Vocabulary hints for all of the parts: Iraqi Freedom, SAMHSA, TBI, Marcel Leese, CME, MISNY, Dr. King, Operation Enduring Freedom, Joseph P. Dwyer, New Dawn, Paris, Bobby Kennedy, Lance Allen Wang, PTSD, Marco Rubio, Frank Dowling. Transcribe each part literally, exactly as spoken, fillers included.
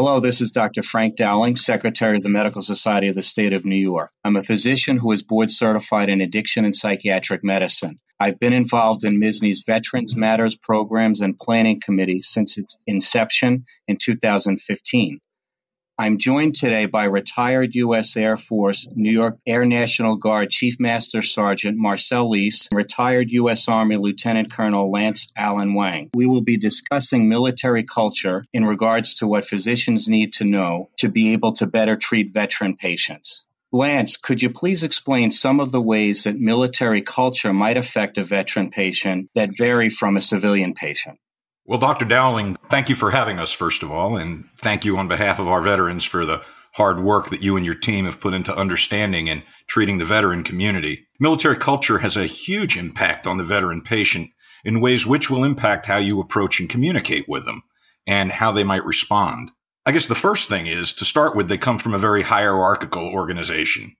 Hello, this is Doctor Frank Dowling, Secretary of the Medical Society of the State of New York. I'm a physician who is board certified in addiction and psychiatric medicine. I've been involved in MISNY's Veterans Matters programs and planning committee since its inception in two thousand fifteen. I'm joined today by retired U S Air Force New York Air National Guard Chief Master Sergeant Marcel Leese, and retired U S Army Lieutenant Colonel Lance Allen Wang. We will be discussing military culture in regards to what physicians need to know to be able to better treat veteran patients. Lance, could you please explain some of the ways that military culture might affect a veteran patient that vary from a civilian patient? Well, Doctor Dowling, thank you for having us, first of all, and thank you on behalf of our veterans for the hard work that you and your team have put into understanding and treating the veteran community. Military culture has a huge impact on the veteran patient in ways which will impact how you approach and communicate with them and how they might respond. I guess the first thing is, to start with, they come from a very hierarchical organization.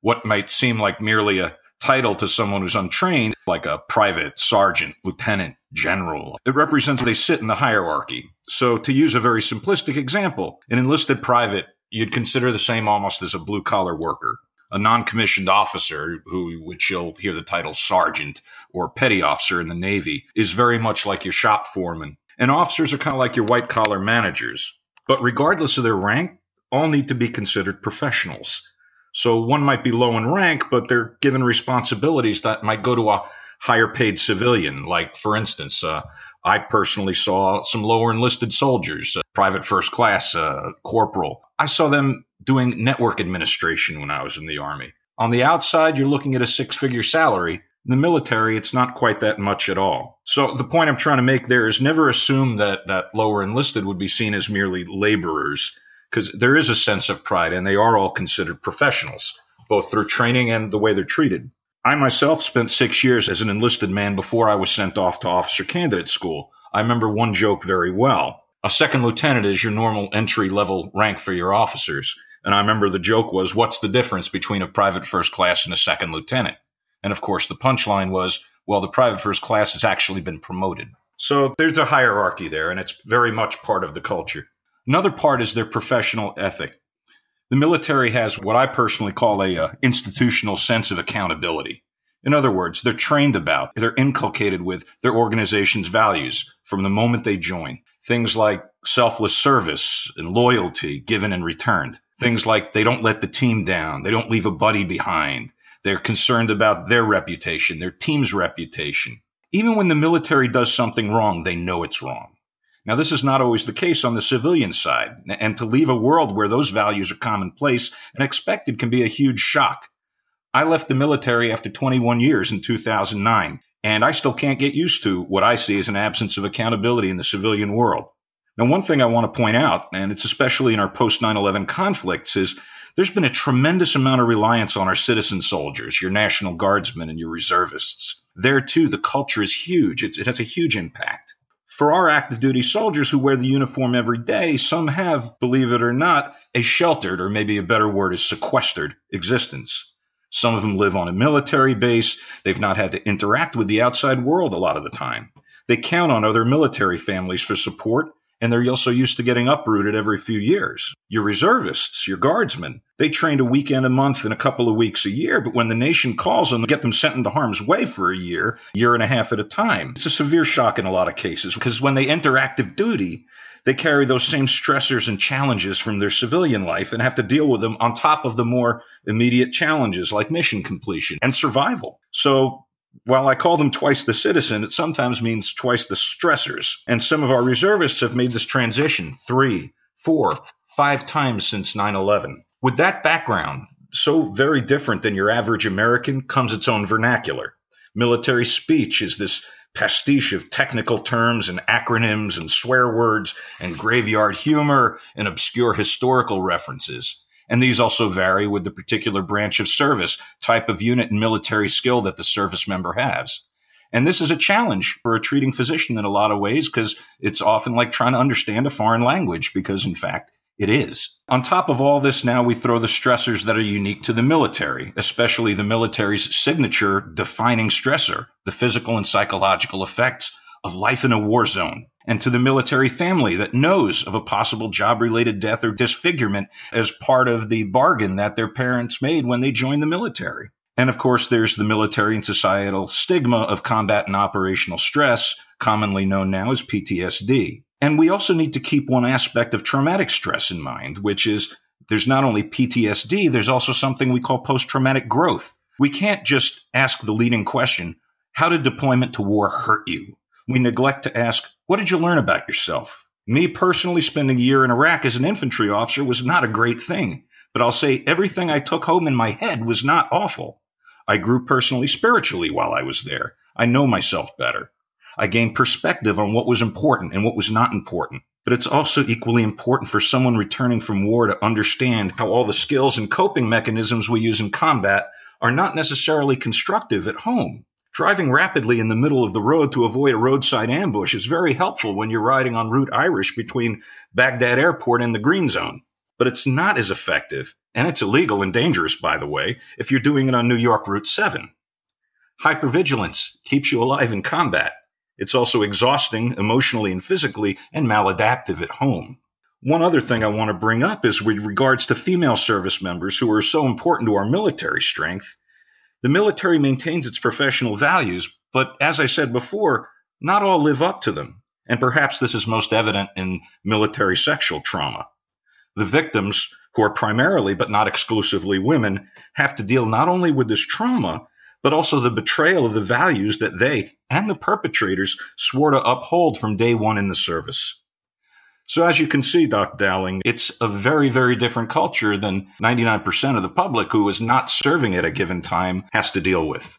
What might seem like merely a title to someone who's untrained, like a private, sergeant, lieutenant, general. It represents where they sit in the hierarchy. So to use a very simplistic example, an enlisted private, you'd consider the same almost as a blue-collar worker. A non-commissioned officer, who, which you'll hear the title sergeant or petty officer in the Navy, is very much like your shop foreman. And officers are kind of like your white-collar managers. But regardless of their rank, all need to be considered professionals. So one might be low in rank, but they're given responsibilities that might go to a higher paid civilian. Like, for instance, uh, I personally saw some lower enlisted soldiers, uh, private first class, uh, corporal. I saw them doing network administration when I was in the Army. On the outside, you're looking at a six-figure salary. In the military, it's not quite that much at all. So the point I'm trying to make there is, never assume that that lower enlisted would be seen as merely laborers, because there is a sense of pride, and they are all considered professionals, both through training and the way they're treated. I myself spent six years as an enlisted man before I was sent off to officer candidate school. I remember one joke very well. A second lieutenant is your normal entry-level rank for your officers. And I remember the joke was, what's the difference between a private first class and a second lieutenant? And of course, the punchline was, well, the private first class has actually been promoted. So there's a hierarchy there, and it's very much part of the culture. Another part is their professional ethic. The military has what I personally call a uh, institutional sense of accountability. In other words, they're trained about, they're inculcated with their organization's values from the moment they join. Things like selfless service and loyalty given and returned. Things like they don't let the team down. They don't leave a buddy behind. They're concerned about their reputation, their team's reputation. Even when the military does something wrong, they know it's wrong. Now, this is not always the case on the civilian side, and to leave a world where those values are commonplace and expected can be a huge shock. I left the military after twenty-one years in two thousand nine, and I still can't get used to what I see as an absence of accountability in the civilian world. Now, one thing I want to point out, and it's especially in our post nine eleven conflicts, is there's been a tremendous amount of reliance on our citizen soldiers, your National Guardsmen and your reservists. There, too, the culture is huge. It's, it has a huge impact. For our active duty soldiers who wear the uniform every day, some have, believe it or not, a sheltered, or maybe a better word is sequestered, existence. Some of them live on a military base. They've not had to interact with the outside world a lot of the time. They count on other military families for support, and they're also used to getting uprooted every few years. Your reservists, your guardsmen, they trained a weekend a month and a couple of weeks a year, but when the nation calls on them, get them sent into harm's way for a year, year and a half at a time. It's a severe shock in a lot of cases, because when they enter active duty, they carry those same stressors and challenges from their civilian life and have to deal with them on top of the more immediate challenges like mission completion and survival. So while I call them twice the citizen, it sometimes means twice the stressors. And some of our reservists have made this transition three, four, five times since nine eleven. With that background, so very different than your average American, comes its own vernacular. Military speech is this pastiche of technical terms and acronyms and swear words and graveyard humor and obscure historical references. And these also vary with the particular branch of service, type of unit, and military skill that the service member has. And this is a challenge for a treating physician in a lot of ways, because it's often like trying to understand a foreign language, because in fact, it is. On top of all this, now we throw the stressors that are unique to the military, especially the military's signature defining stressor, the physical and psychological effects of life in a war zone. and to the military family that knows of a possible job-related death or disfigurement as part of the bargain that their parents made when they joined the military. And of course, there's the military and societal stigma of combat and operational stress, commonly known now as P T S D. And we also need to keep one aspect of traumatic stress in mind, which is there's not only P T S D, there's also something we call post-traumatic growth. We can't just ask the leading question, how did deployment to war hurt you? We neglect to ask, what did you learn about yourself? Me personally, spending a year in Iraq as an infantry officer was not a great thing, but I'll say everything I took home in my head was not awful. I grew personally spiritually while I was there. I know myself better. I gained perspective on what was important and what was not important. But it's also equally important for someone returning from war to understand how all the skills and coping mechanisms we use in combat are not necessarily constructive at home. Driving rapidly in the middle of the road to avoid a roadside ambush is very helpful when you're riding on Route Irish between Baghdad Airport and the Green Zone. But it's not as effective, and it's illegal and dangerous, by the way, if you're doing it on New York Route seven. Hypervigilance keeps you alive in combat. It's also exhausting emotionally and physically and maladaptive at home. One other thing I want to bring up is with regards to female service members who are so important to our military strength. The military maintains its professional values, but as I said before, not all live up to them. And perhaps this is most evident in military sexual trauma. The victims, who are primarily but not exclusively women, have to deal not only with this trauma, but also the betrayal of the values that they and the perpetrators swore to uphold from day one in the service. So as you can see, Doc Dowling, it's a very, very different culture than ninety-nine percent of the public who is not serving at a given time has to deal with.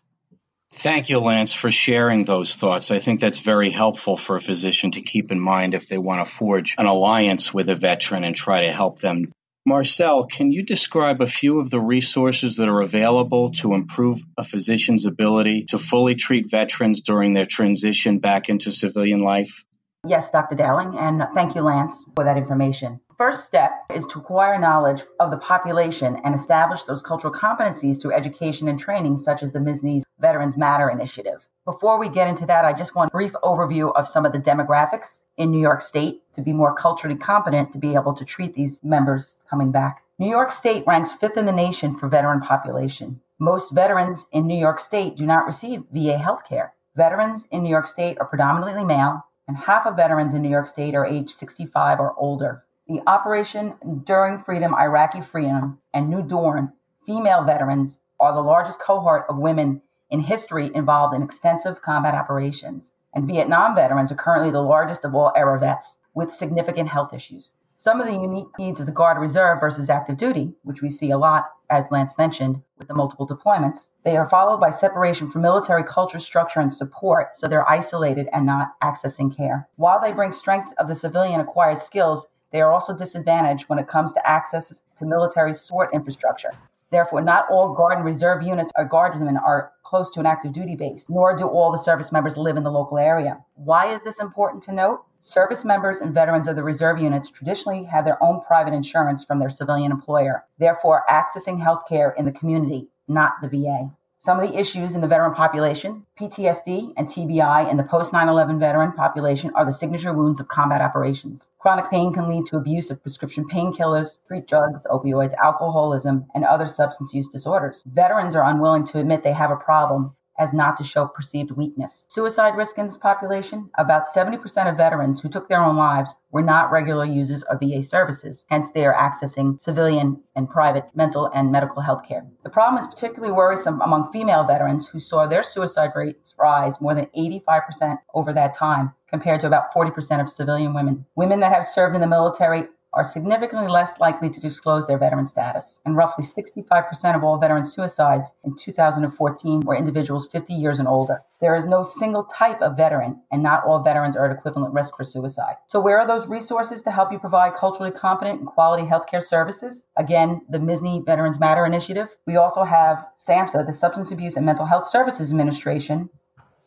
Thank you, Lance, for sharing those thoughts. I think that's very helpful for a physician to keep in mind if they want to forge an alliance with a veteran and try to help them. Marcel, can you describe a few of the resources that are available to improve a physician's ability to fully treat veterans during their transition back into civilian life? Yes, Doctor Dowling, and thank you, Lance, for that information. First step is to acquire knowledge of the population and establish those cultural competencies through education and training, such as the MISNY's Veterans Matter initiative. Before we get into that, I just want a brief overview of some of the demographics in New York State to be more culturally competent to be able to treat these members coming back. New York State ranks fifth in the nation for veteran population. Most veterans in New York State do not receive V A health care. Veterans in New York State are predominantly male, and half of veterans in New York State are age sixty-five or older. The Operation Enduring Freedom, Iraqi Freedom, and New Dawn female veterans are the largest cohort of women in history involved in extensive combat operations. And Vietnam veterans are currently the largest of all era vets with significant health issues. Some of the unique needs of the Guard Reserve versus active duty, which we see a lot, as Lance mentioned, with the multiple deployments, they are followed by separation from military culture, structure, and support, so they're isolated and not accessing care. While they bring strength of the civilian acquired skills, they are also disadvantaged when it comes to access to military support infrastructure. Therefore, not all Guard and Reserve units or guardsmen are close to an active duty base, nor do all the service members live in the local area. Why is this important to note? Service members and veterans of the reserve units traditionally have their own private insurance from their civilian employer, therefore accessing health care in the community, not the V A. Some of the issues in the veteran population, P T S D and T B I in the post nine eleven veteran population are the signature wounds of combat operations. Chronic pain can lead to abuse of prescription painkillers, street drugs, opioids, alcoholism, and other substance use disorders. Veterans are unwilling to admit they have a problem as not to show perceived weakness. Suicide risk in this population, about seventy percent of veterans who took their own lives were not regular users of V A services, hence they are accessing civilian and private mental and medical health care. The problem is particularly worrisome among female veterans who saw their suicide rates rise more than eighty-five percent over that time, compared to about forty percent of civilian women. Women that have served in the military are significantly less likely to disclose their veteran status. And roughly sixty-five percent of all veteran suicides in two thousand fourteen were individuals fifty years and older. There is no single type of veteran, and not all veterans are at equivalent risk for suicide. So where are those resources to help you provide culturally competent and quality healthcare services? Again, the MISNY Veterans Matter initiative. We also have SAMHSA, the Substance Abuse and Mental Health Services Administration,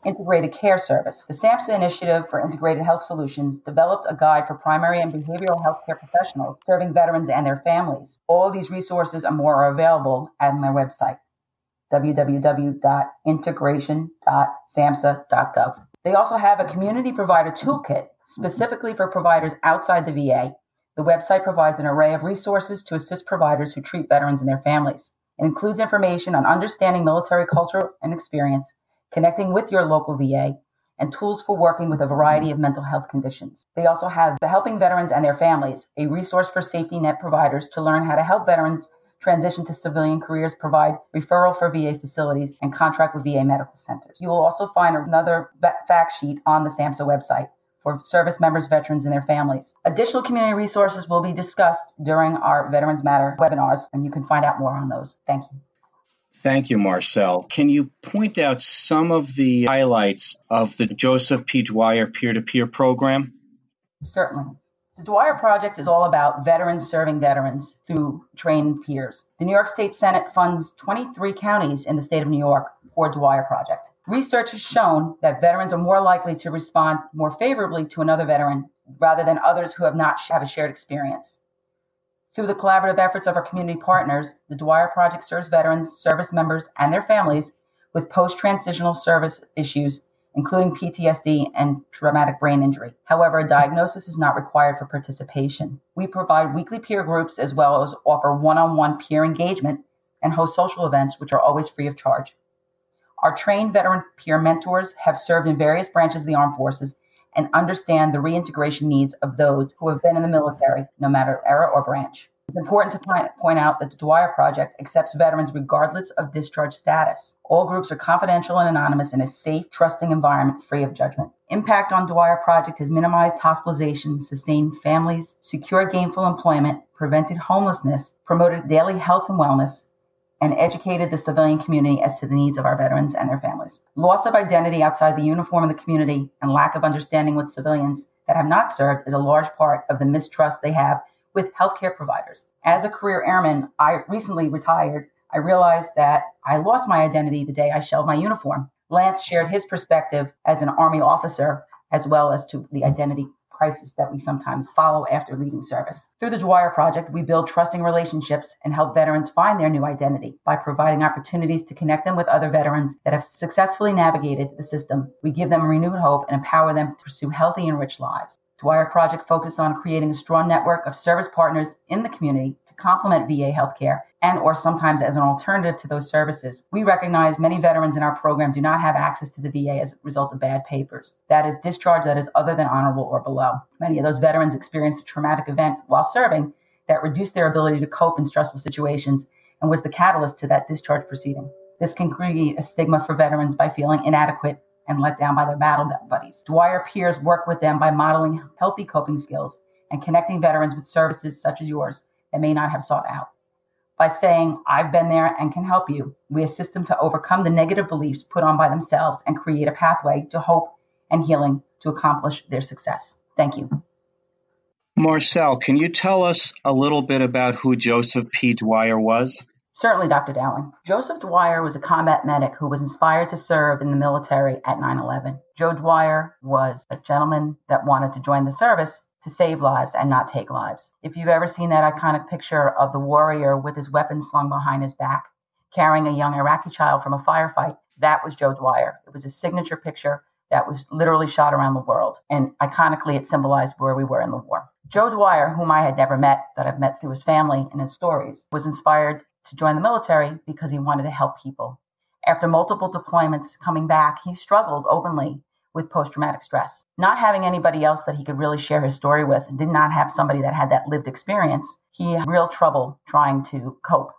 Integrated Care Service. The SAMHSA Initiative for Integrated Health Solutions developed a guide for primary and behavioral health care professionals serving veterans and their families. All these resources and more are available at my website, w w w dot integration dot samhsa dot gov. They also have a community provider toolkit specifically for providers outside the V A. The website provides an array of resources to assist providers who treat veterans and their families. It includes information on understanding military culture and experience, connecting with your local V A, and tools for working with a variety of mental health conditions. They also have the Helping Veterans and Their Families, a resource for safety net providers to learn how to help veterans transition to civilian careers, provide referral for V A facilities, and contract with V A medical centers. You will also find another fact sheet on the SAMHSA website for service members, veterans, and their families. Additional community resources will be discussed during our Veterans Matter webinars, and you can find out more on those. Thank you. Thank you, Marcel. Can you point out some of the highlights of the Joseph P. Dwyer peer-to-peer program? Certainly. The Dwyer Project is all about veterans serving veterans through trained peers. The New York State Senate funds twenty-three counties in the state of New York for Dwyer Project. Research has shown that veterans are more likely to respond more favorably to another veteran rather than others who have not have a shared experience. Through the collaborative efforts of our community partners, the Dwyer Project serves veterans, service members, and their families with post-transitional service issues, including P T S D and traumatic brain injury. However, a diagnosis is not required for participation. We provide weekly peer groups as well as offer one-on-one peer engagement and host social events, which are always free of charge. Our trained veteran peer mentors have served in various branches of the armed forces and understand the reintegration needs of those who have been in the military, no matter era or branch. It's important to point out that the Dwyer Project accepts veterans regardless of discharge status. All groups are confidential and anonymous in a safe, trusting environment free of judgment. Impact on Dwyer Project has minimized hospitalization, sustained families, secured gainful employment, prevented homelessness, promoted daily health and wellness, and educated the civilian community as to the needs of our veterans and their families. Loss of identity outside the uniform of the community and lack of understanding with civilians that have not served is a large part of the mistrust they have with healthcare providers. As a career airman, I recently retired. I realized that I lost my identity the day I shelved my uniform. Lance shared his perspective as an Army officer, as well as to the identity crisis that we sometimes follow after leaving service. Through the Dwyer Project, we build trusting relationships and help veterans find their new identity by providing opportunities to connect them with other veterans that have successfully navigated the system. We give them renewed hope and empower them to pursue healthy and rich lives. Dwyer Project focuses on creating a strong network of service partners in the community to complement V A healthcare and or sometimes as an alternative to those services. We recognize many veterans in our program do not have access to the V A as a result of bad papers. That is discharge that is other than honorable or below. Many of those veterans experienced a traumatic event while serving that reduced their ability to cope in stressful situations and was the catalyst to that discharge proceeding. This can create a stigma for veterans by feeling inadequate and let down by their battle buddies. Dwyer peers work with them by modeling healthy coping skills and connecting veterans with services such as yours that may not have sought out. By saying, I've been there and can help you, we assist them to overcome the negative beliefs put on by themselves and create a pathway to hope and healing to accomplish their success. Thank you. Marcel, can you tell us a little bit about who Joseph P. Dwyer was? Certainly, Doctor Dowling. Joseph Dwyer was a combat medic who was inspired to serve in the military at nine eleven. Joe Dwyer was a gentleman that wanted to join the service to save lives and not take lives. If you've ever seen that iconic picture of the warrior with his weapon slung behind his back, carrying a young Iraqi child from a firefight, that was Joe Dwyer. It was a signature picture that was literally shot around the world, and iconically it symbolized where we were in the war. Joe Dwyer, whom I had never met, that I've met through his family and his stories, was inspired to join the military because he wanted to help people. After multiple deployments coming back, he struggled openly with post-traumatic stress. Not having anybody else that he could really share his story with, and did not have somebody that had that lived experience, he had real trouble trying to cope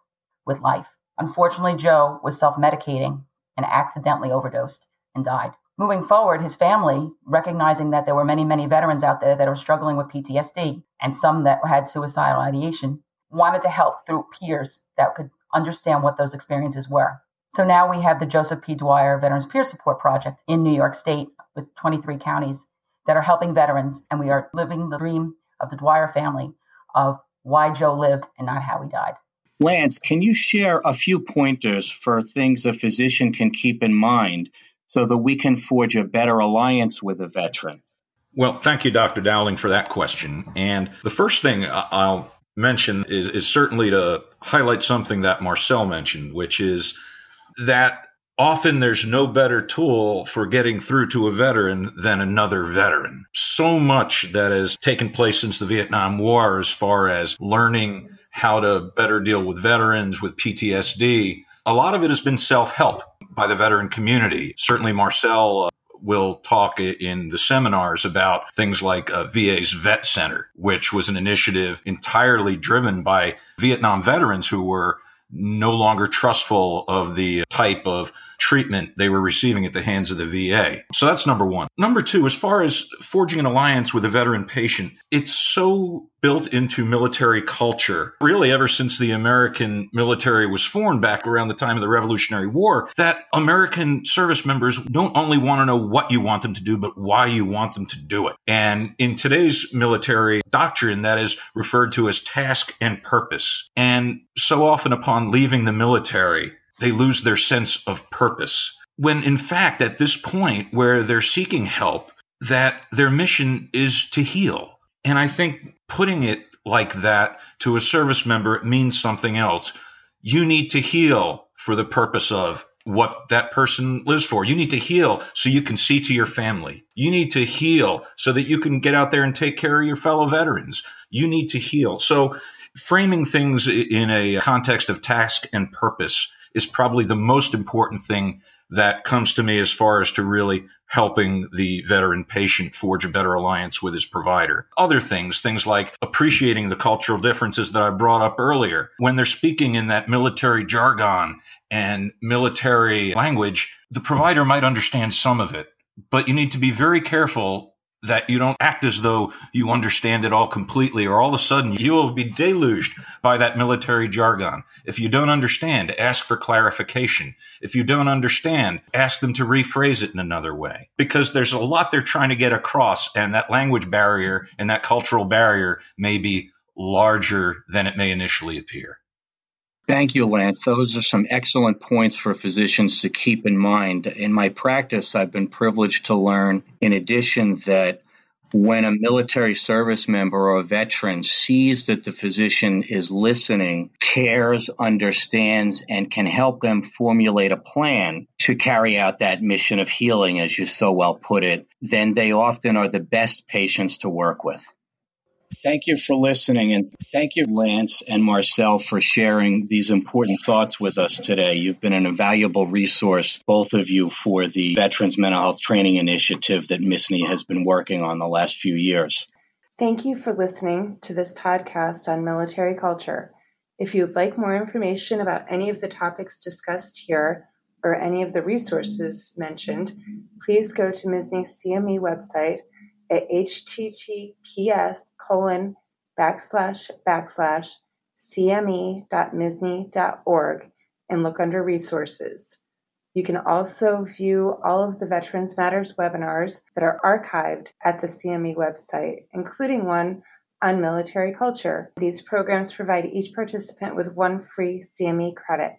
with life. Unfortunately, Joe was self-medicating and accidentally overdosed and died. Moving forward, his family, recognizing that there were many, many veterans out there that were struggling with P T S D and some that had suicidal ideation, wanted to help through peers that could understand what those experiences were. So now we have the Joseph P. Dwyer Veterans Peer Support Project in New York State with twenty-three counties that are helping veterans, and we are living the dream of the Dwyer family of why Joe lived and not how he died. Lance, can you share a few pointers for things a physician can keep in mind so that we can forge a better alliance with a veteran? Well, thank you, Doctor Dowling, for that question. And the first thing I'll mention is, is certainly to highlight something that Marcel mentioned, which is that often there's no better tool for getting through to a veteran than another veteran. So much that has taken place since the Vietnam War as far as learning how to better deal with veterans, with P T S D. A lot of it has been self-help by the veteran community. Certainly Marcel uh, will talk in the seminars about things like uh, V A's Vet Center, which was an initiative entirely driven by Vietnam veterans who were no longer trustful of the type of treatment they were receiving at the hands of the V A. So that's number one. Number two, as far as forging an alliance with a veteran patient, it's so built into military culture, really ever since the American military was formed back around the time of the Revolutionary War, that American service members don't only want to know what you want them to do, but why you want them to do it. And in today's military doctrine, that is referred to as task and purpose. And so often upon leaving the military, they lose their sense of purpose, when in fact, at this point where they're seeking help, that their mission is to heal. And I think putting it like that to a service member, it means something else. You need to heal for the purpose of what that person lives for. You need to heal so you can see to your family. You need to heal so that you can get out there and take care of your fellow veterans. You need to heal. So framing things in a context of task and purpose is probably the most important thing that comes to me as far as to really helping the veteran patient forge a better alliance with his provider. Other things, things like appreciating the cultural differences that I brought up earlier. When they're speaking in that military jargon and military language, the provider might understand some of it, but you need to be very careful that you don't act as though you understand it all completely, or all of a sudden you will be deluged by that military jargon. If you don't understand, ask for clarification. If you don't understand, ask them to rephrase it in another way, because there's a lot they're trying to get across, and that language barrier and that cultural barrier may be larger than it may initially appear. Thank you, Lance. Those are some excellent points for physicians to keep in mind. In my practice, I've been privileged to learn, in addition, that when a military service member or a veteran sees that the physician is listening, cares, understands, and can help them formulate a plan to carry out that mission of healing, as you so well put it, then they often are the best patients to work with. Thank you for listening, and thank you, Lance and Marcel, for sharing these important thoughts with us today. You've been an invaluable resource, both of you, for the Veterans Mental Health Training Initiative that MISNY has been working on the last few years. Thank you for listening to this podcast on military culture. If you'd like more information about any of the topics discussed here or any of the resources mentioned, please go to MISNY's C M E website at https colon backslash backslash cme.misny dot org and look under resources. You can also view all of the Veterans Matters webinars that are archived at the C M E website, including one on military culture. These programs provide each participant with one free C M E credit.